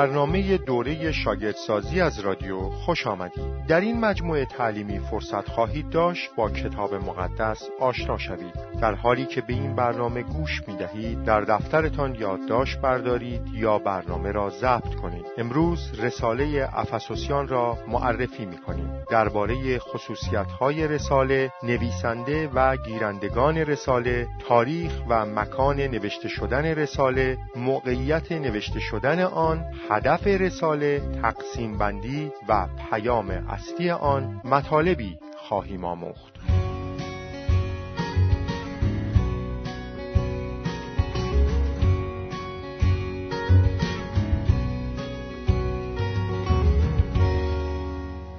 برنامه دوره شاگردسازی از رادیو خوش آمدید. در این مجموعه تعلیمی فرصت خواهید داشت با کتاب مقدس آشنا شوید. در حالی که به این برنامه گوش می دهید، در دفترتان یادداشت بردارید یا برنامه را ضبط کنید. امروز رساله افسوسیان را معرفی می کنیم. درباره خصوصیت‌های رساله، نویسنده و گیرندگان رساله، تاریخ و مکان نوشته شدن رساله، موقعیت نوشته شدن آن، هدف رساله، تقسیم بندی و پیام اصلی آن مطالبی خواهیم آموخت.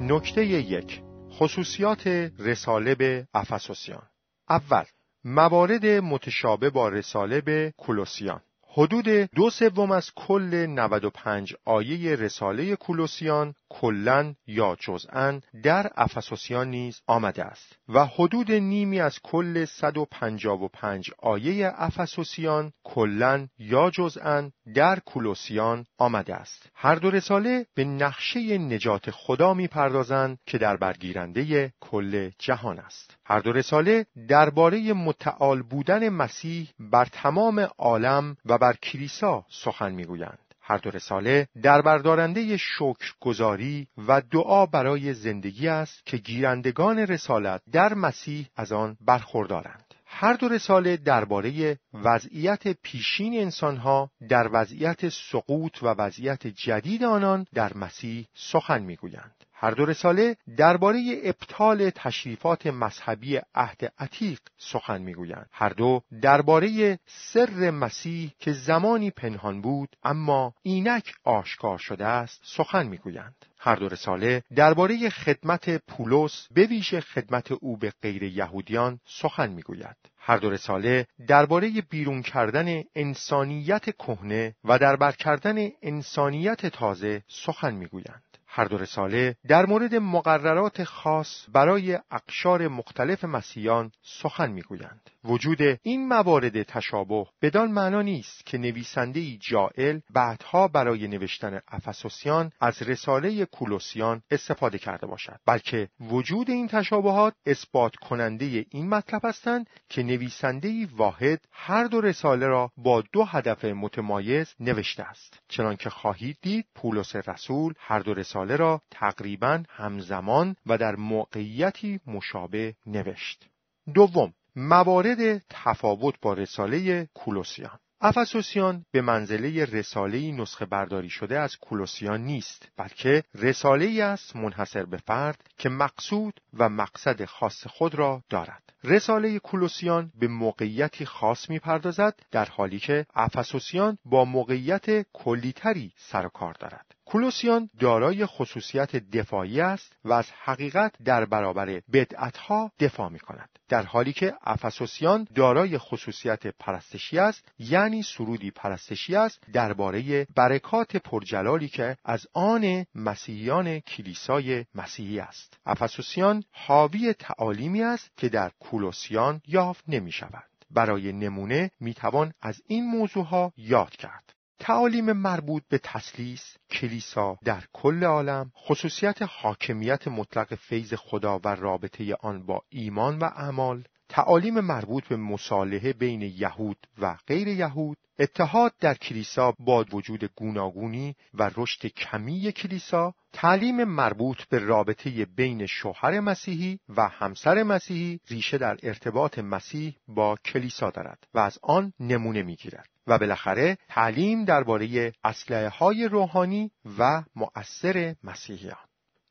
نکته یک، خصوصیات رساله به افسوسیان. اول، موارد متشابه با رساله به کولوسیان. حدود 2/3 از کل 95 آیه رساله کولوسیان کلن یا جزءن در افسوسیان نیز آمده است و حدود 1/2 از کل 155 آیه افسوسیان کلن یا جزءن در کولوسیان آمده است. هر دو رساله به نقشه نجات خدا می‌پردازند که در برگیرنده کل جهان است. هر دو رساله درباره متعال بودن مسیح بر تمام عالم و بر کلیسا سخن می‌گویند. هر دو رساله دربردارنده شکرگزاری و دعا برای زندگی است که گیرندگان رسالت در مسیح از آن برخوردارند. هر دو رساله درباره وضعیت پیشین انسانها در وضعیت سقوط و وضعیت جدید آنان در مسیح سخن می‌گویند. هر دو رساله درباره ابطال تشریفات مذهبی عهد عتیق سخن می‌گویند. هر دو درباره سر مسیح که زمانی پنهان بود اما اینک آشکار شده است سخن می‌گویند. هر دو رساله درباره خدمت پولس به ویژه خدمت او به غیر یهودیان سخن می‌گوید. هر دو رساله درباره بیرون کردن انسانیت کهنه و دربر کردن انسانیت تازه سخن می‌گویند. هر دو رساله در مورد مقررات خاص برای اقشار مختلف مسیحیان سخن می‌گویند. وجود این موارد تشابه بدان معنا نیست که نویسنده‌ای جاهل بعدها برای نوشتن افسوسیان از رساله کولوسیان استفاده کرده باشد، بلکه وجود این تشابهات اثبات کننده این مطلب هستند که نویسنده‌ای واحد هر دو رساله را با دو هدف متمایز نوشته است. چنانکه خواهید دید پولس رسول هر دو رساله را تقریباً همزمان و در موقعیتی مشابه نوشت. دوم، موارد تفاوت با رساله کولوسیان. افسوسیان به منزله رساله‌ای نسخه برداری شده از کولوسیان نیست، بلکه رساله‌ای است منحصر به فرد که مقصود و مقصد خاص خود را دارد. رساله کولوسیان به موقعیتی خاص می‌پردازد، در حالی که افسوسیان با موقعیت کلی‌تری سر و کار دارد. کولوسیان دارای خصوصیت دفاعی است و از حقیقت در برابر بدعت‌ها دفاع می‌کند، در حالی که افسوسیان دارای خصوصیت پرستشی است، یعنی سرودی پرستشی است درباره برکات پرجلالی که از آن مسیحیان کلیسای مسیحی است. افسوسیان حاوی تعالیمی است که در کولوسیان یافت نمی‌شود. برای نمونه می‌توان از این موضوع‌ها یاد کرد: تعالیم مربوط به تسلیس، کلیسا در کل عالم، خصوصیت حاکمیت مطلق فیض خدا و رابطه آن با ایمان و اعمال، تعالیم مربوط به مصالحه بین یهود و غیر یهود، اتحاد در کلیسا با وجود گوناگونی و رشد کمی کلیسا، تعلیم مربوط به رابطه بین شوهر مسیحی و همسر مسیحی ریشه در ارتباط مسیح با کلیسا دارد و از آن نمونه می‌گیرد، و بالاخره تعلیم درباره اسلحه‌های روحانی و مؤثر مسیحیان.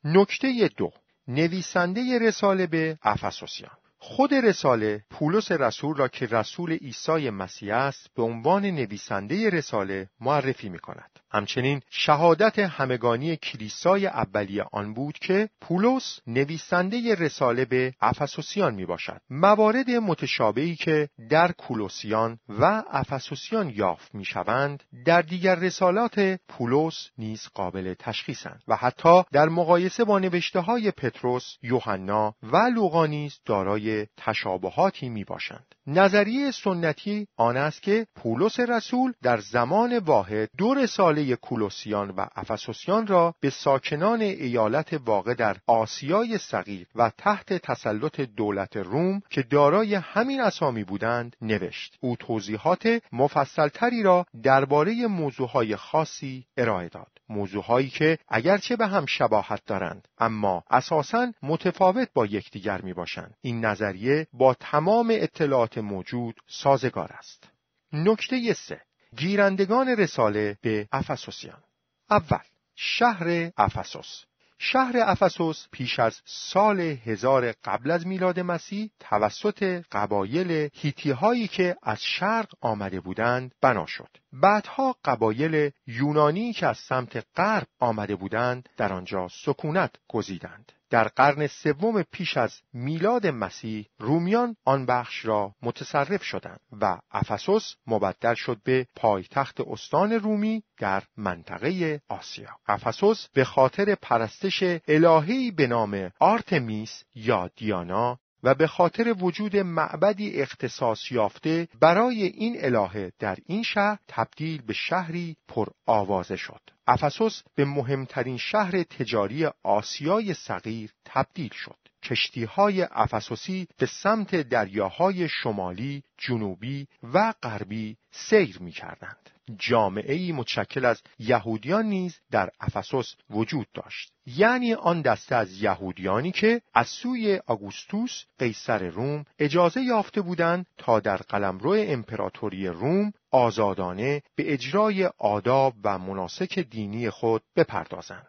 نکته دو، نویسنده رساله به افسوسیان. خود رساله پولس رسول را که رسول عیسی مسیح است به عنوان نویسنده رساله معرفی می‌کند. همچنین شهادت همگانی کلیسای اولیه آن بود که پولس نویسنده رساله به افسوسیان میباشد. موارد متشابهی که در کولوسیان و افسوسیان یافت میشوند در دیگر رسالات پولس نیز قابل تشخیصند و حتی در مقایسه با نوشته‌های پتروس، یوحنا و لوقا نیز دارای مبتنی تشابهاتی می باشند. نظریه سنتی آن است که پولس رسول در زمان واحد دو رساله کولوسیان و افسوسیان را به ساکنان ایالت واقع در آسیای صغیر و تحت تسلط دولت روم که دارای همین اسامی بودند نوشت. او توضیحات مفصلتری را درباره موضوعهای خاصی ارائه داد. موضوعهایی که اگرچه به هم شباهت دارند اما اساساً متفاوت با یکدیگر میباشند. این نظریه با تمام اطلاعات موجود سازگار است. نکته 3: گیرندگان رساله به افسوسیان. اول، شهر افسوس. شهر افسوس پیش از سال 1000 قبل از میلاد مسیح توسط قبایل هیتی‌هایی که از شرق آمده بودند بنا شد. بعدها قبایل یونانی که از سمت غرب آمده بودند در آنجا سکونت گزیدند. در قرن سوم پیش از میلاد مسیح رومیان آن بخش را متصرف شدند و افسوس مبدل شد به پایتخت استان رومی در منطقه آسیا. افسوس به خاطر پرستش الهه‌ای به نام آرتمیس یا دیانا و به خاطر وجود معبدی اختصاص یافته برای این الهه در این شهر تبدیل به شهری پر آوازه شد. افسوس به مهمترین شهر تجاری آسیای صغیر تبدیل شد. کشتی‌های افسوسی به سمت دریاهای شمالی، جنوبی و غربی سیر می‌کردند. جامعه‌ای متشکل از یهودیان نیز در افسوس وجود داشت، یعنی آن دسته از یهودیانی که از سوی آگوستوس قیصر روم اجازه یافته بودند تا در قلمرو امپراتوری روم آزادانه به اجرای آداب و مناسک دینی خود بپردازند.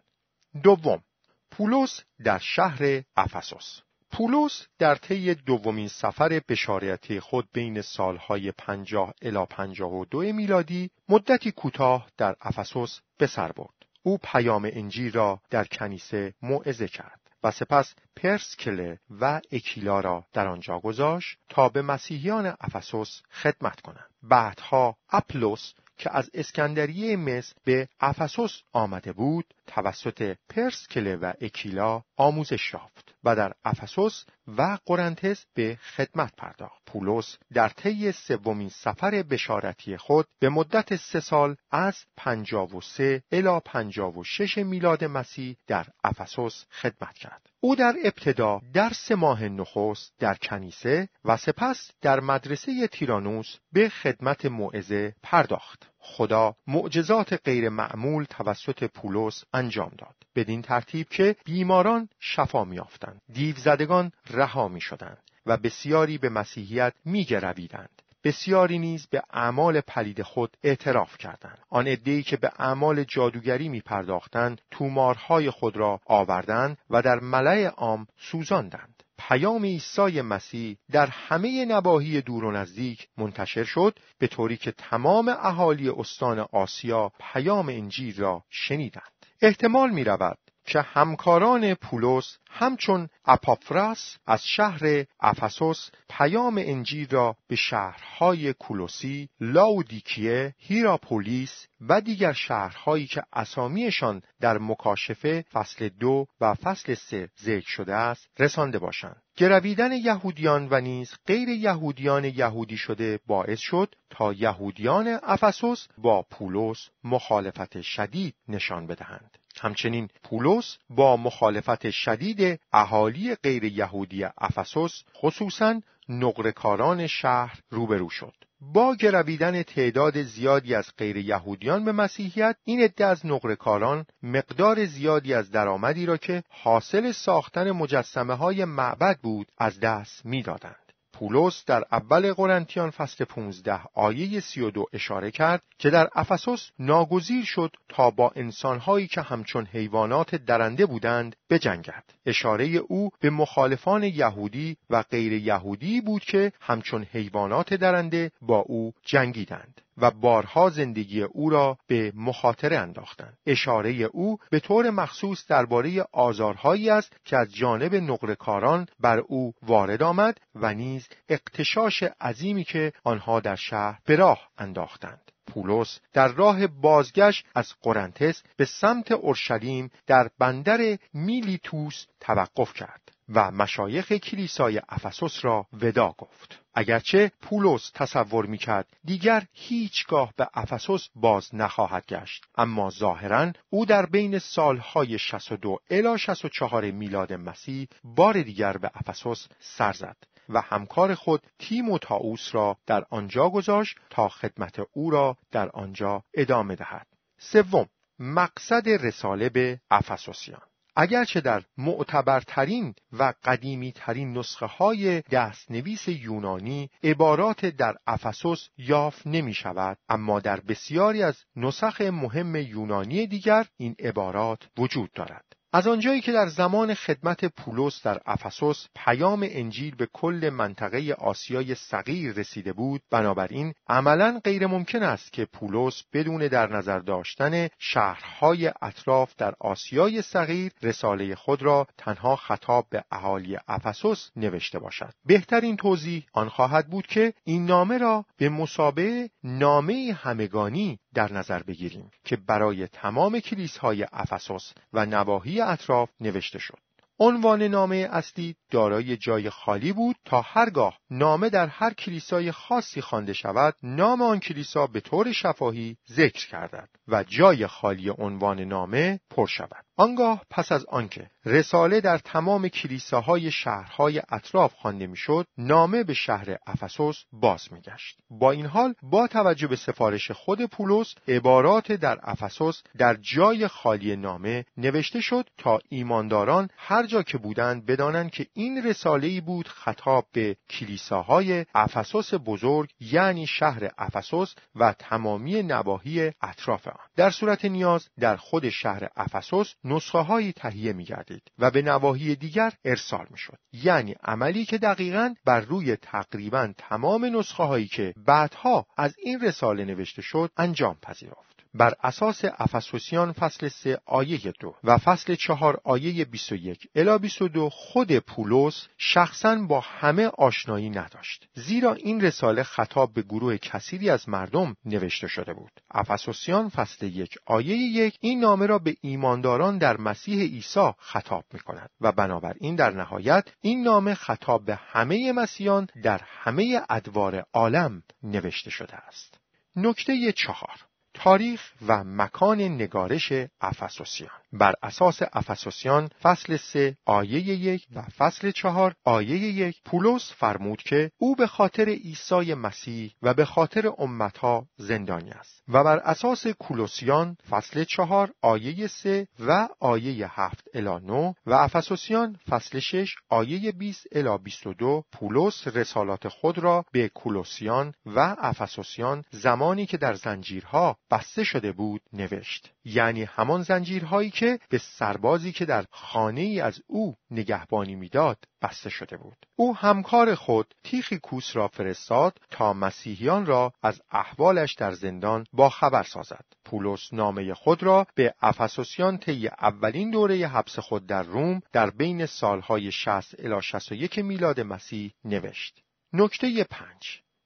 دوم، پولس در شهر افسوس. پولس در طی دومین سفر بشارتی خود بین سالهای 50 الی 52 میلادی مدتی کوتاه در افسوس به سر برد. او پیام انجیل را در کنیسه موعظه کرد و سپس پرسکله و اکیلا را در آنجا گذاشت تا به مسیحیان افسوس خدمت کنند. بعدها اپلوس که از اسکندریه مصر به افسوس آمده بود توسط پرسکله و اکیلا آموزش یافت و در افسوس و قرنتس به خدمت پرداخت. پولس در طی سومین سفر بشارتی خود به مدت 3 سال از 53 الی 56 میلاد مسیح در افسوس خدمت کرد. او در ابتدا درس ماه نخست در کنیسه و سپس در مدرسه تیرانوس به خدمت موعظه پرداخت. خدا معجزات غیر معمول توسط پولس انجام داد، بدین ترتیب که بیماران شفا می‌یافتند، دیوزدگان رها می‌شدند و بسیاری به مسیحیت می‌گرویدند. بسیاری نیز به اعمال پلید خود اعتراف کردند. آن عده‌ای که به اعمال جادوگری می‌پرداختند، تومارهای خود را آوردند و در ملأ عام سوزاندند. پیام عیسی مسیح در همه نواحی دور و نزدیک منتشر شد، به طوری که تمام اهالی استان آسیا پیام انجیل را شنیدند. احتمال می‌رود که همکاران پولس همچون اپافراس از شهر افسوس پیام انجیل را به شهرهای کولوسی، لاودیکیه، هیراپولیس و دیگر شهرهایی که اسامیشان در مکاشفه فصل 2 و فصل 3 ذکر شده است رسانده باشند. گرویدن یهودیان و نیز غیر یهودیان یهودی شده باعث شد تا یهودیان افسوس با پولس مخالفت شدید نشان بدهند. همچنین پولس با مخالفت شدید اهالی غیر یهودی افسوس، خصوصاً نقره‌کاران شهر روبرو شد. با گرویدن تعداد زیادی از غیر یهودیان به مسیحیت، این عده از نقره‌کاران مقدار زیادی از درآمدی را که حاصل ساختن مجسمه‌های معبد بود از دست می‌دادند. پولس در اول قرنتیان فصل 15 آیه 32 اشاره کرد که در افسوس ناگزیر شد تا با انسانهایی که همچون حیوانات درنده بودند بجنگد. اشاره او به مخالفان یهودی و غیر یهودی بود که همچون حیوانات درنده با او جنگیدند و بارها زندگی او را به مخاطره انداختند. اشاره او به طور مخصوص درباره آزارهایی است که از جانب نقره‌کاران بر او وارد آمد و نیز اغتشاش عظیمی که آنها در شهر به راه انداختند. پولس در راه بازگشت از قرنتس به سمت اورشلیم در بندر میلیتوس توقف کرد. و مشایخ کلیسای افسوس را ودا گفت. اگرچه پولس تصور می‌کرد دیگر هیچگاه به افسوس باز نخواهد گشت، اما ظاهراً او در بین سالهای 62 الی 64 میلاد مسیح بار دیگر به افسوس سر زد و همکار خود تیموتائوس را در آنجا گذاشت تا خدمت او را در آنجا ادامه دهد. سوم، مقصد رساله به افسوسیان. اگرچه در معتبرترین و قدیمیترین نسخه های دستنویس یونانی عبارات در افسوس یافت نمی شود، اما در بسیاری از نسخ مهم یونانی دیگر این عبارات وجود دارد. از آنجایی که در زمان خدمت پولس در افسوس پیام انجیل به کل منطقه آسیای صغیر رسیده بود، بنابراین عملاً غیر ممکن است که پولس بدون در نظر داشتن شهرهای اطراف در آسیای صغیر رساله خود را تنها خطاب به اهالی افسوس نوشته باشد. بهترین توضیح آن خواهد بود که این نامه را به مثابه نامه همگانی در نظر بگیریم که برای تمام کلیساهای افسوس و نواحی اطراف نوشته شد. عنوان نامه اصلی دارای جای خالی بود تا هرگاه نامه در هر کلیسای خاصی خوانده شود، نام آن کلیسا به طور شفاهی ذکر گردد و جای خالی عنوان نامه پر شود. آنگاه پس از آنکه رساله در تمام کلیساهای شهرهای اطراف خوانده میشد، نامه به شهر افسوس باز میگشت. با این حال، با توجه به سفارش خود پولس، عبارات در افسوس در جای خالی نامه نوشته شد تا ایمانداران هر جا که بودند بدانند که این رساله‌ای بود خطاب به کلیساهای افسوس بزرگ، یعنی شهر افسوس و تمامی نواحی اطراف آن. در صورت نیاز در خود شهر افسوس نسخه‌هایی تهیه می‌گردید و به نواحی دیگر ارسال می‌شد، یعنی عملی که دقیقاً بر روی تقریباً تمام نسخه‌هایی که بعدها از این رساله نوشته شد انجام پذیرفت. بر اساس افسوسیان فصل 3 آیه 2 و فصل 4 آیه 21 الی 22 خود پولس شخصاً با همه آشنایی نداشت، زیرا این رساله خطاب به گروه کثیری از مردم نوشته شده بود. افسوسیان فصل 1 آیه 1 این نامه را به ایمانداران در مسیح عیسی خطاب می‌کند و بنابراین در نهایت این نامه خطاب به همه مسیحیان در همه ادوار عالم نوشته شده است. نکته 4، تاریخ و مکان نگارش افسوسیان. بر اساس افسوسیان فصل 3 آیه 1 و فصل 4 آیه 1 پولس فرمود که او به خاطر عیسی مسیح و به خاطر امتها زندانی است و بر اساس کولوسیان فصل 4 آیه 3 و آیه 7 الی 9 و افسوسیان فصل 6 آیه 20 الی 22 پولس رسالات خود را به کولوسیان و افسوسیان زمانی که در زنجیرها بسته شده بود نوشت، یعنی همان زنجیرهایی که به سربازی که در خانه‌ای از او نگهبانی می‌داد بسته شده بود. او همکار خود تیخیکوس را فرستاد تا مسیحیان را از احوالش در زندان با خبر سازد. پولس نامه خود را به افسوسیان طی اولین دوره حبس خود در روم در بین سالهای 60 الی 61 میلاد مسیح نوشت. نکته 5،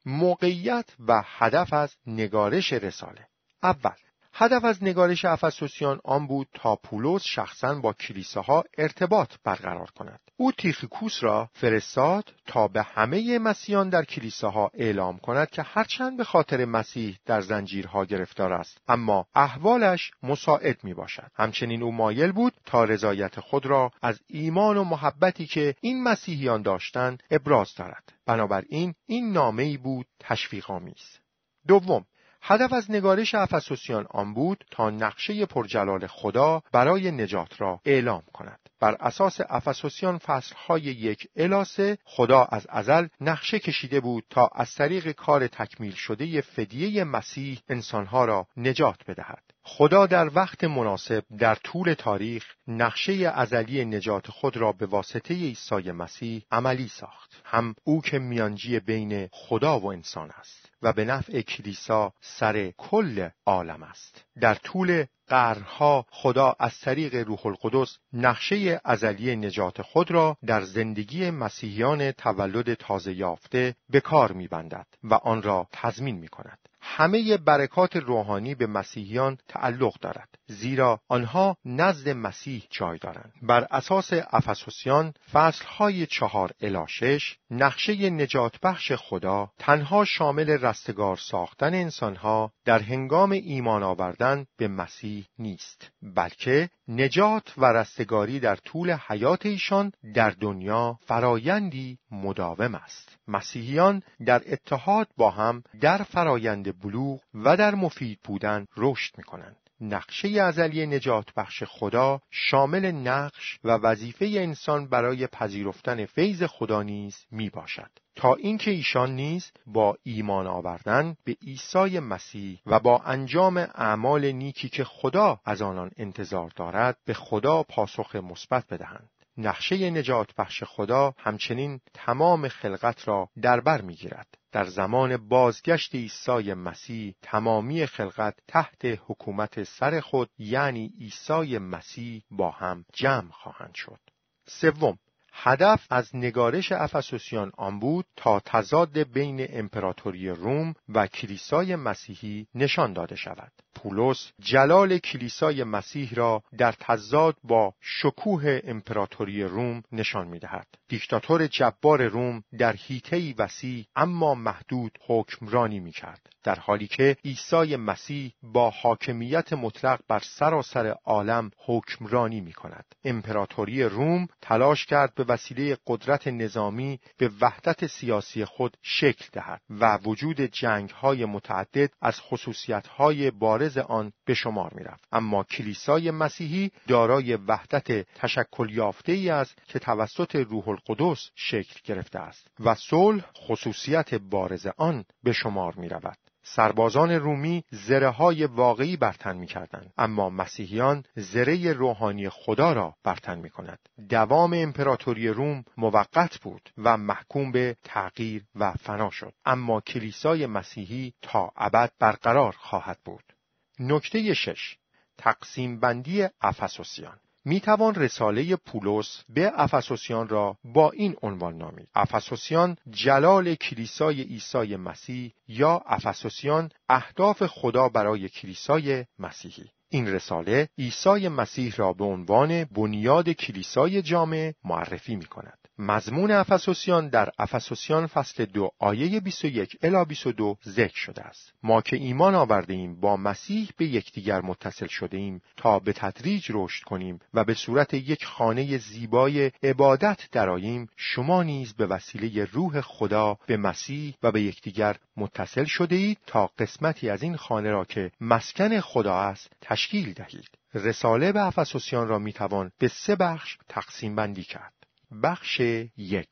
موقعیت و هدف از نگارش رساله. اول، هدف از نگارش افسوسیان آن بود تا پولس شخصاً با کلیساها ارتباط برقرار کند. او تیخیکوس را فرستاد تا به همه مسیحیان در کلیساها اعلام کند که هرچند به خاطر مسیح در زنجیرها گرفتار است، اما احوالش مساعد می باشد. همچنین او مایل بود تا رضایت خود را از ایمان و محبتی که این مسیحیان داشتند ابراز دارد. بنابراین این نامه‌ای بود تشویق‌آمیز. دوم، هدف از نگارش افسوسیان آن بود تا نقشه پرجلال خدا برای نجات را اعلام کند. بر اساس افسوسیان فصلهای 1 الی 3 خدا از ازل نقشه کشیده بود تا از طریق کار تکمیل شده فدیه مسیح انسانها را نجات بدهد. خدا در وقت مناسب در طول تاریخ نقشه ازلی نجات خود را به واسطه عیسی مسیح عملی ساخت. هم او که میانجی بین خدا و انسان است و به نفع کلیسا سر کل عالم است. در طول قرنها خدا از طریق روح القدس نقشه ازلی نجات خود را در زندگی مسیحیان تولد تازه یافته به کار می‌بندد و آن را تضمین می‌کند. همه برکات روحانی به مسیحیان تعلق دارد، زیرا آنها نزد مسیح جای دارند. بر اساس افسوسیان فصلهای 4 الی 6 نقشه نجات بخش خدا تنها شامل رستگار ساختن انسانها در هنگام ایمان آوردن به مسیح نیست، بلکه نجات و رستگاری در طول حیات ایشان در دنیا فرایندی مداوم است. مسیحیان در اتحاد با هم در فرایند بلوغ و در مفید بودن رشد می‌کنند. نقشه ازلی نجات بخش خدا شامل نقش و وظیفه انسان برای پذیرفتن فیض خدا نیز می باشد، تا اینکه ایشان نیز با ایمان آوردن به عیسی مسیح و با انجام اعمال نیکی که خدا از آنان انتظار دارد به خدا پاسخ مثبت بدهند. نقشه نجات بخش خدا همچنین تمام خلقت را در بر می‌گیرد. در زمان بازگشت عیسی مسیح تمامی خلقت تحت حکومت سر خود یعنی عیسی مسیح با هم جمع خواهند شد. 3. هدف از نگارش افسوسیان آن بود تا تضاد بین امپراتوری روم و کلیسای مسیحی نشان داده شود. پولس جلال کلیسای مسیح را در تضاد با شکوه امپراتوری روم نشان می‌دهد. دیکتاتور جبار روم در حیطه‌ای وسیع اما محدود حکمرانی می‌کرد، در حالی که عیسی مسیح با حاکمیت مطلق بر سراسر عالم حکمرانی می‌کند. امپراتوری روم تلاش کرد به وسیله قدرت نظامی به وحدت سیاسی خود شکل دهد و وجود جنگ‌های متعدد از خصوصیت‌های بارز آن به شمار می‌رفت، اما کلیسای مسیحی دارای وحدت تشکل یافته‌ای است که توسط روح القدس شکل گرفته است و صلح خصوصیت بارز آن به شمار می‌رود. سربازان رومی زره‌های واقعی بر تن می‌کردند، اما مسیحیان زره روحانی خدا را بر تن می‌کنند. دوام امپراتوری روم موقت بود و محکوم به تغییر و فنا شد، اما کلیسای مسیحی تا ابد برقرار خواهد بود. نکته 6، تقسیم بندی افسوسیان. می توان رساله پولس به افسوسیان را با این عنوان نامید: افسوسیان جلال کلیسای عیسی مسیح، یا افسوسیان اهداف خدا برای کلیسای مسیحی. این رساله عیسی مسیح را به عنوان بنیاد کلیسای جامع معرفی می کند. مضمون افسوسیان در افسوسیان فصل 2 آیه 21 الی 22 ذکر شده است: ما که ایمان آورده ایم با مسیح به یکدیگر متصل شده ایم تا به تدریج رشد کنیم و به صورت یک خانه زیبای عبادت درآییم. شما نیز به وسیله روح خدا به مسیح و به یکدیگر متصل شده اید تا قسمتی از این خانه را که مسکن خدا است تشکیل دهید. رساله به افسوسیان را میتوان به 3 بخش تقسیم بندی کرد. بخش 1،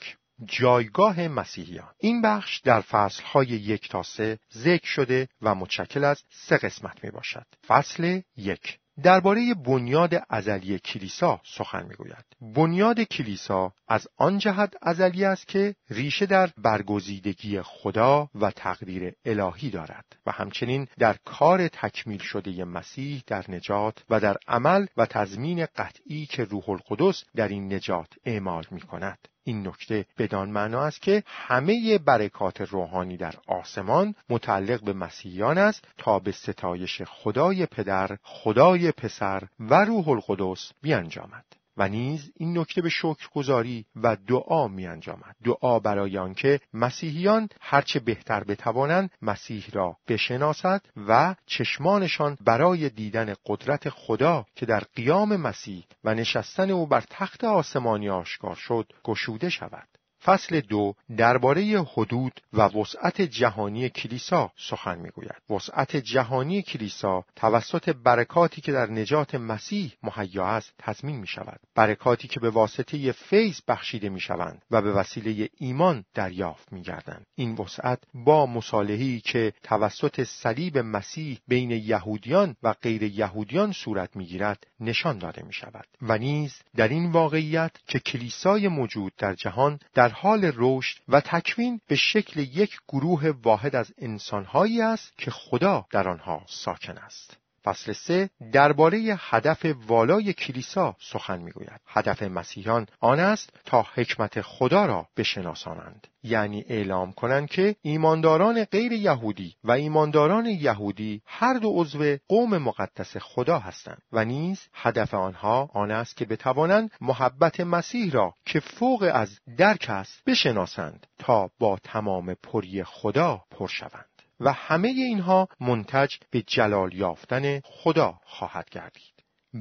جایگاه مسیحیان. این بخش در فصلهای 1 تا 3 ذکر شده و متشکل از 3 قسمت می باشد. فصل 1 درباره بنیاد ازلی کلیسا سخن میگوید. بنیاد کلیسا از آن جهت ازلی است که ریشه در برگزیدگی خدا و تقدیر الهی دارد و همچنین در کار تکمیل شده مسیح در نجات و در عمل و تضمین قطعی که روح القدس در این نجات اعمال میکند. این نکته بدان معنا است که همه برکات روحانی در آسمان متعلق به مسیحیان است تا به ستایش خدای پدر، خدای پسر و روح القدس بیانجامد. و نیز این نکته به شکرگزاری و دعا میانجامد. دعا برای آنکه مسیحیان هرچه بهتر بتوانند مسیح را بشناسند و چشمانشان برای دیدن قدرت خدا که در قیام مسیح و نشستن او بر تخت آسمانی آشکار شد گشوده شود. فصل 2 درباره حدود و وسعت جهانی کلیسا سخن میگوید. وسعت جهانی کلیسا توسط برکاتی که در نجات مسیح مهیا است تضمین می شود. برکاتی که به واسطه فیض بخشیده می شوند و به وسیله ایمان دریافت می گردند. این وسعت با مصالحه‌ای که توسط صلیب مسیح بین یهودیان و غیر یهودیان صورت می گیرد نشان داده می شود. و نیز در این واقعیت که کلیسای موجود در جهان در حال رشد و تکوین به شکل یک گروه واحد از انسان‌هایی است که خدا در آنها ساکن است. فصل 3 درباره هدف والای کلیسا سخن میگوید. هدف مسیحیان آن است تا حکمت خدا را بشناسانند، یعنی اعلام کنند که ایمانداران غیر یهودی و ایمانداران یهودی هر دو عضو قوم مقدس خدا هستند و نیز هدف آنها آن است که بتوانند محبت مسیح را که فوق از درک است بشناسند تا با تمام پری خدا پر شوند و همه اینها منتج به جلال یافتن خدا خواهد گردید.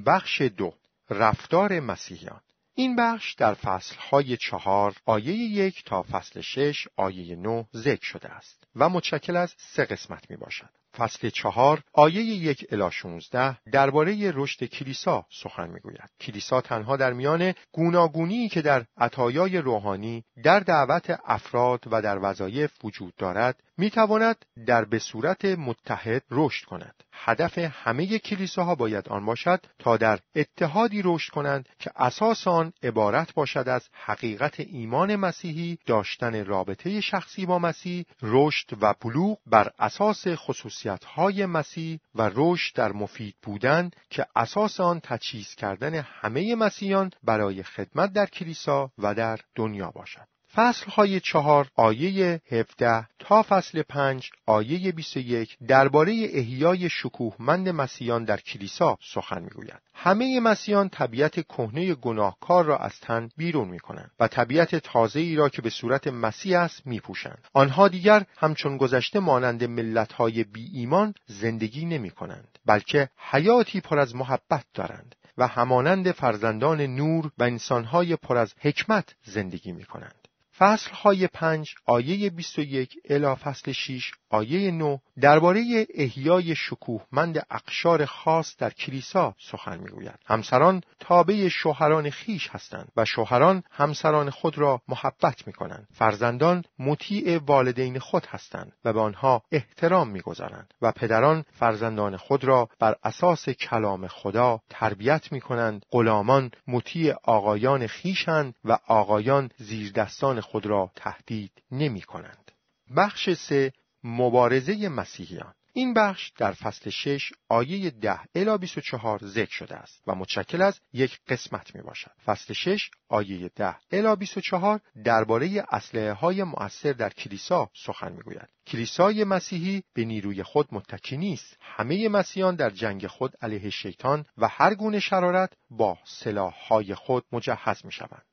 بخش 2 رفتار مسیحیان. این بخش در فصلهای 4 آیه 1 تا فصل 6 آیه 9 ذکر شده است و متشکل از 3 قسمت می باشد. فصل 4 آیه 1 الی 16 درباره رشد کلیسا سخن میگوید. کلیسا تنها در میان گوناگونی که در عطایای روحانی، در دعوت افراد و در وظایف وجود دارد، میتواند در به صورت متحد رشد کند. هدف همه کلیساها باید آن باشد تا در اتحادی رشد کنند که اساس آن عبارت باشد از حقیقت ایمان مسیحی، داشتن رابطه شخصی با مسیح، رشد و بلوغ بر اساس خصوصی های مسیح و رشد در مفید بودن که اساس آن تجهیز کردن همه مسیحیان برای خدمت در کلیسا و در دنیا باشد. فصلهای 4 آیه 17 تا فصل 5 آیه 21 درباره احیای شکوهمند مسیحیان در کلیسا سخن میگوید. همه مسیحیان طبیعت کهنه گناهکار را از تن بیرون میکنند و طبیعت تازه‌ای را که به صورت مسیح است میپوشند. آنها دیگر همچون گذشته مانند ملت‌های بی ایمان زندگی نمیکنند، بلکه حیاتی پر از محبت دارند و همانند فرزندان نور و انسان‌های پر از حکمت زندگی میکنند. فصلهای 5 آیه 21 الی فصل 6 آیه 9 درباره احیای شکوهمند اقشار خاص در کلیسا سخن میگوید. همسران تابع شوهران خیش هستند و شوهران همسران خود را محبت میکنند. فرزندان مطیع والدین خود هستند و به آنها احترام میگذارند و پدران فرزندان خود را بر اساس کلام خدا تربیت میکنند. غلامان مطیع آقایان خیشند و آقایان زیر دستان خود را تهدید نمی‌کنند. بخش 3 مبارزه مسیحیان. این بخش در فصل 6 آیه 10 الی 24 ذکر شده است و متشکل از 1 قسمت می باشد. فصل 6 آیه 10 الی 24 درباره اسلحه‌های مؤثر در کلیسا سخن می‌گوید. کلیسای مسیحی به نیروی خود متکی نیست. همه مسیحیان در جنگ خود علیه شیطان و هر گونه شرارت با سلاح‌های خود مجهز می‌شوند.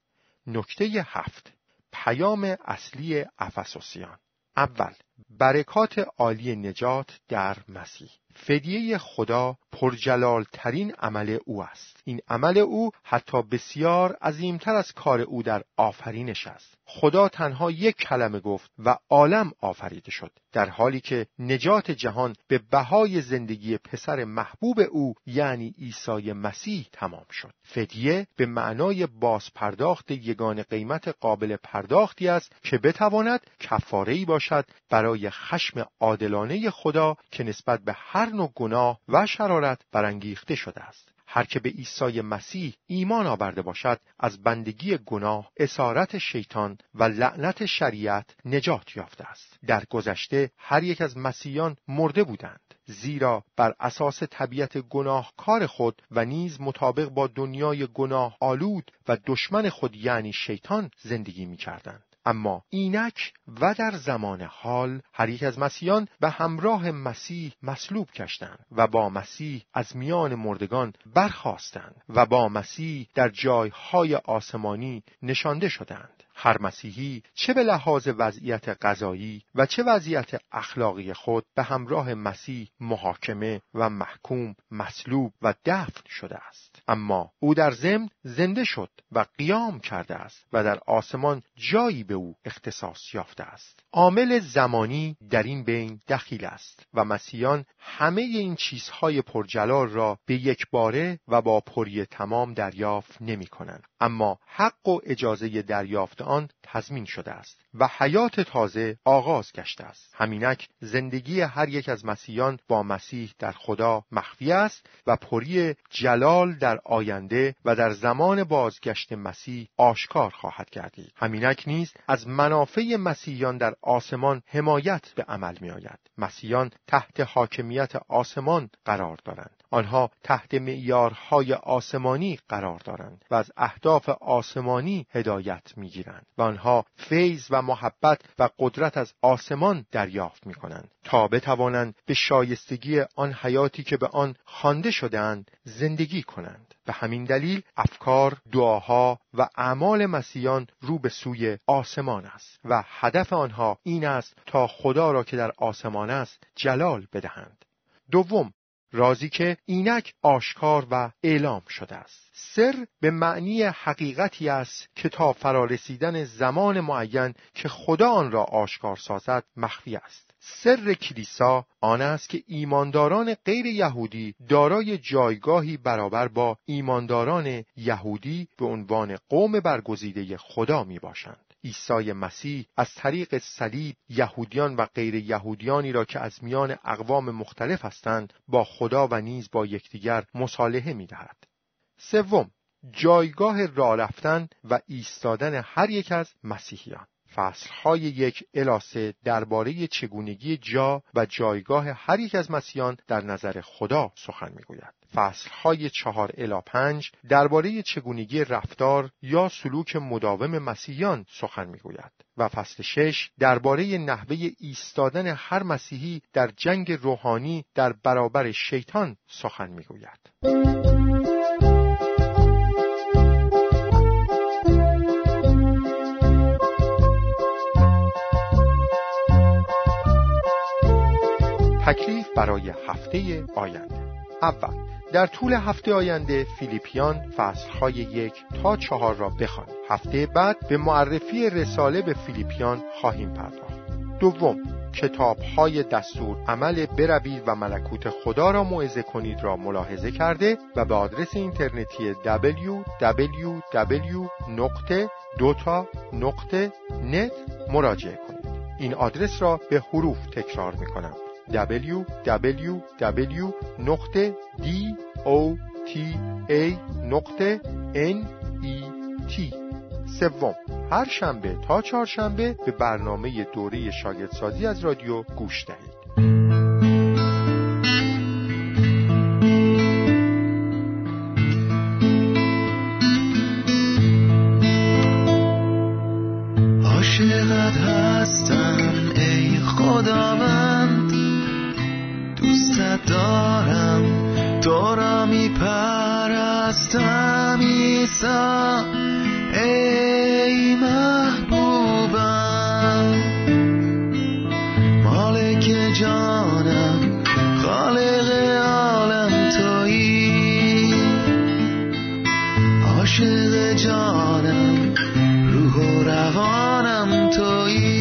نکته 7 پیام اصلی افسوسیان. اول، برکات عالی نجات در مسیح. فدیه خدا پرجلال ترین عمل او است. این عمل او حتی بسیار عظیمتر از کار او در آفرینش است. خدا تنها یک کلمه گفت و عالم آفریده شد، در حالی که نجات جهان به بهای زندگی پسر محبوب او یعنی عیسی مسیح تمام شد. فدیه به معنای بازپرداخت یگان قیمت قابل پرداختی است که بتواند کفاره‌ای باشد برای خشم عادلانه خدا که نسبت به هر نوع گناه و شرارت برانگیخته شده است. هر که به عیسی مسیح ایمان آورده باشد از بندگی گناه، اسارت شیطان و لعنت شریعت نجات یافته است. در گذشته هر یک از مسیحیان مرده بودند، زیرا بر اساس طبیعت گناهکار خود و نیز مطابق با دنیای گناه آلود و دشمن خود یعنی شیطان زندگی می‌کردند. اما اینک و در زمان حال هر یک از مسیحیان به همراه مسیح مصلوب گشتند و با مسیح از میان مردگان برخاستند و با مسیح در جایهای آسمانی نشانده شدند. هر مسیحی چه به لحاظ وضعیت قضایی و چه وضعیت اخلاقی خود به همراه مسیح محاکمه و محکوم، مصلوب و دفن شده است. اما او در ضمن زنده شد و قیام کرده است و در آسمان جایی به او اختصاص یافته است. عامل زمانی در این بین دخیل است و مسیحیان همه این چیزهای پرجلال را به یک باره و با پری تمام دریافت نمی کنند، اما حق و اجازه دریافت آن تضمین شده است و حیات تازه آغاز گشته است. همینک زندگی هر یک از مسیحیان با مسیح در خدا مخفی است و پری جلال در آینده و در زمان بازگشت مسیح آشکار خواهد گردید. همینک نیز از منافع مسیحیان در آسمان حمایت به عمل می آید. مسیحیان تحت حاکمیت آسمان قرار دارند. آنها تحت معیارهای آسمانی قرار دارند و از اهداف آسمانی هدایت می‌گیرند و آنها فیض و محبت و قدرت از آسمان دریافت می‌کنند تا بتوانند به شایستگی آن حیاتی که به آن خوانده شده‌اند زندگی کنند. به همین دلیل افکار، دعاها و اعمال مسیحیان رو به سوی آسمان است و هدف آنها این است تا خدا را که در آسمان است جلال بدهند. دوم، رازی که اینک آشکار و اعلام شده است. سر به معنی حقیقتی است که تا فرارسیدن زمان معین که خدا آن را آشکار سازد مخفی است. سر کلیسا آن است که ایمانداران غیر یهودی دارای جایگاهی برابر با ایمانداران یهودی به عنوان قوم برگزیده خدا می باشند. عیسی مسیح از طریق صلیب یهودیان و غیر یهودیانی را که از میان اقوام مختلف هستند با خدا و نیز با یکدیگر مصالحه می‌دهد. سوم، جایگاه راه رفتن و ایستادن هر یک از مسیحیان. فصل‌های 1 الی 3 درباره چگونگی جا و جایگاه هر یک از مسیحیان در نظر خدا سخن می‌گوید. فصل‌های 4 الی 5 درباره چگونگی رفتار یا سلوک مداوم مسیحیان سخن می‌گوید و فصل 6 درباره نحوه ایستادن هر مسیحی در جنگ روحانی در برابر شیطان سخن می‌گوید. تکلیف برای هفته آینده. اول، در طول هفته آینده فیلیپیان فصل‌های 1 تا 4 را بخوانیم. هفته بعد به معرفی رساله به فیلیپیان خواهیم پرداخت. دوم، کتاب‌های دستور عمل بروید و ملکوت خدا را موعظه کنید را ملاحظه کرده و به آدرس اینترنتی www.dota.net مراجعه کنید. این آدرس را به حروف تکرار می‌کنم: www.dota.net. سوم، هر شنبه تا 4 شنبه به برنامه دوره شاگردسازی از رادیو گوش دهید. عاشقت هستم ای خداوند، دوستت دارم، تو را میپرستم عیسی ای محبوبم، مالک جانم، خالق عالم تویی، عاشق جانم، روح و روانم تویی.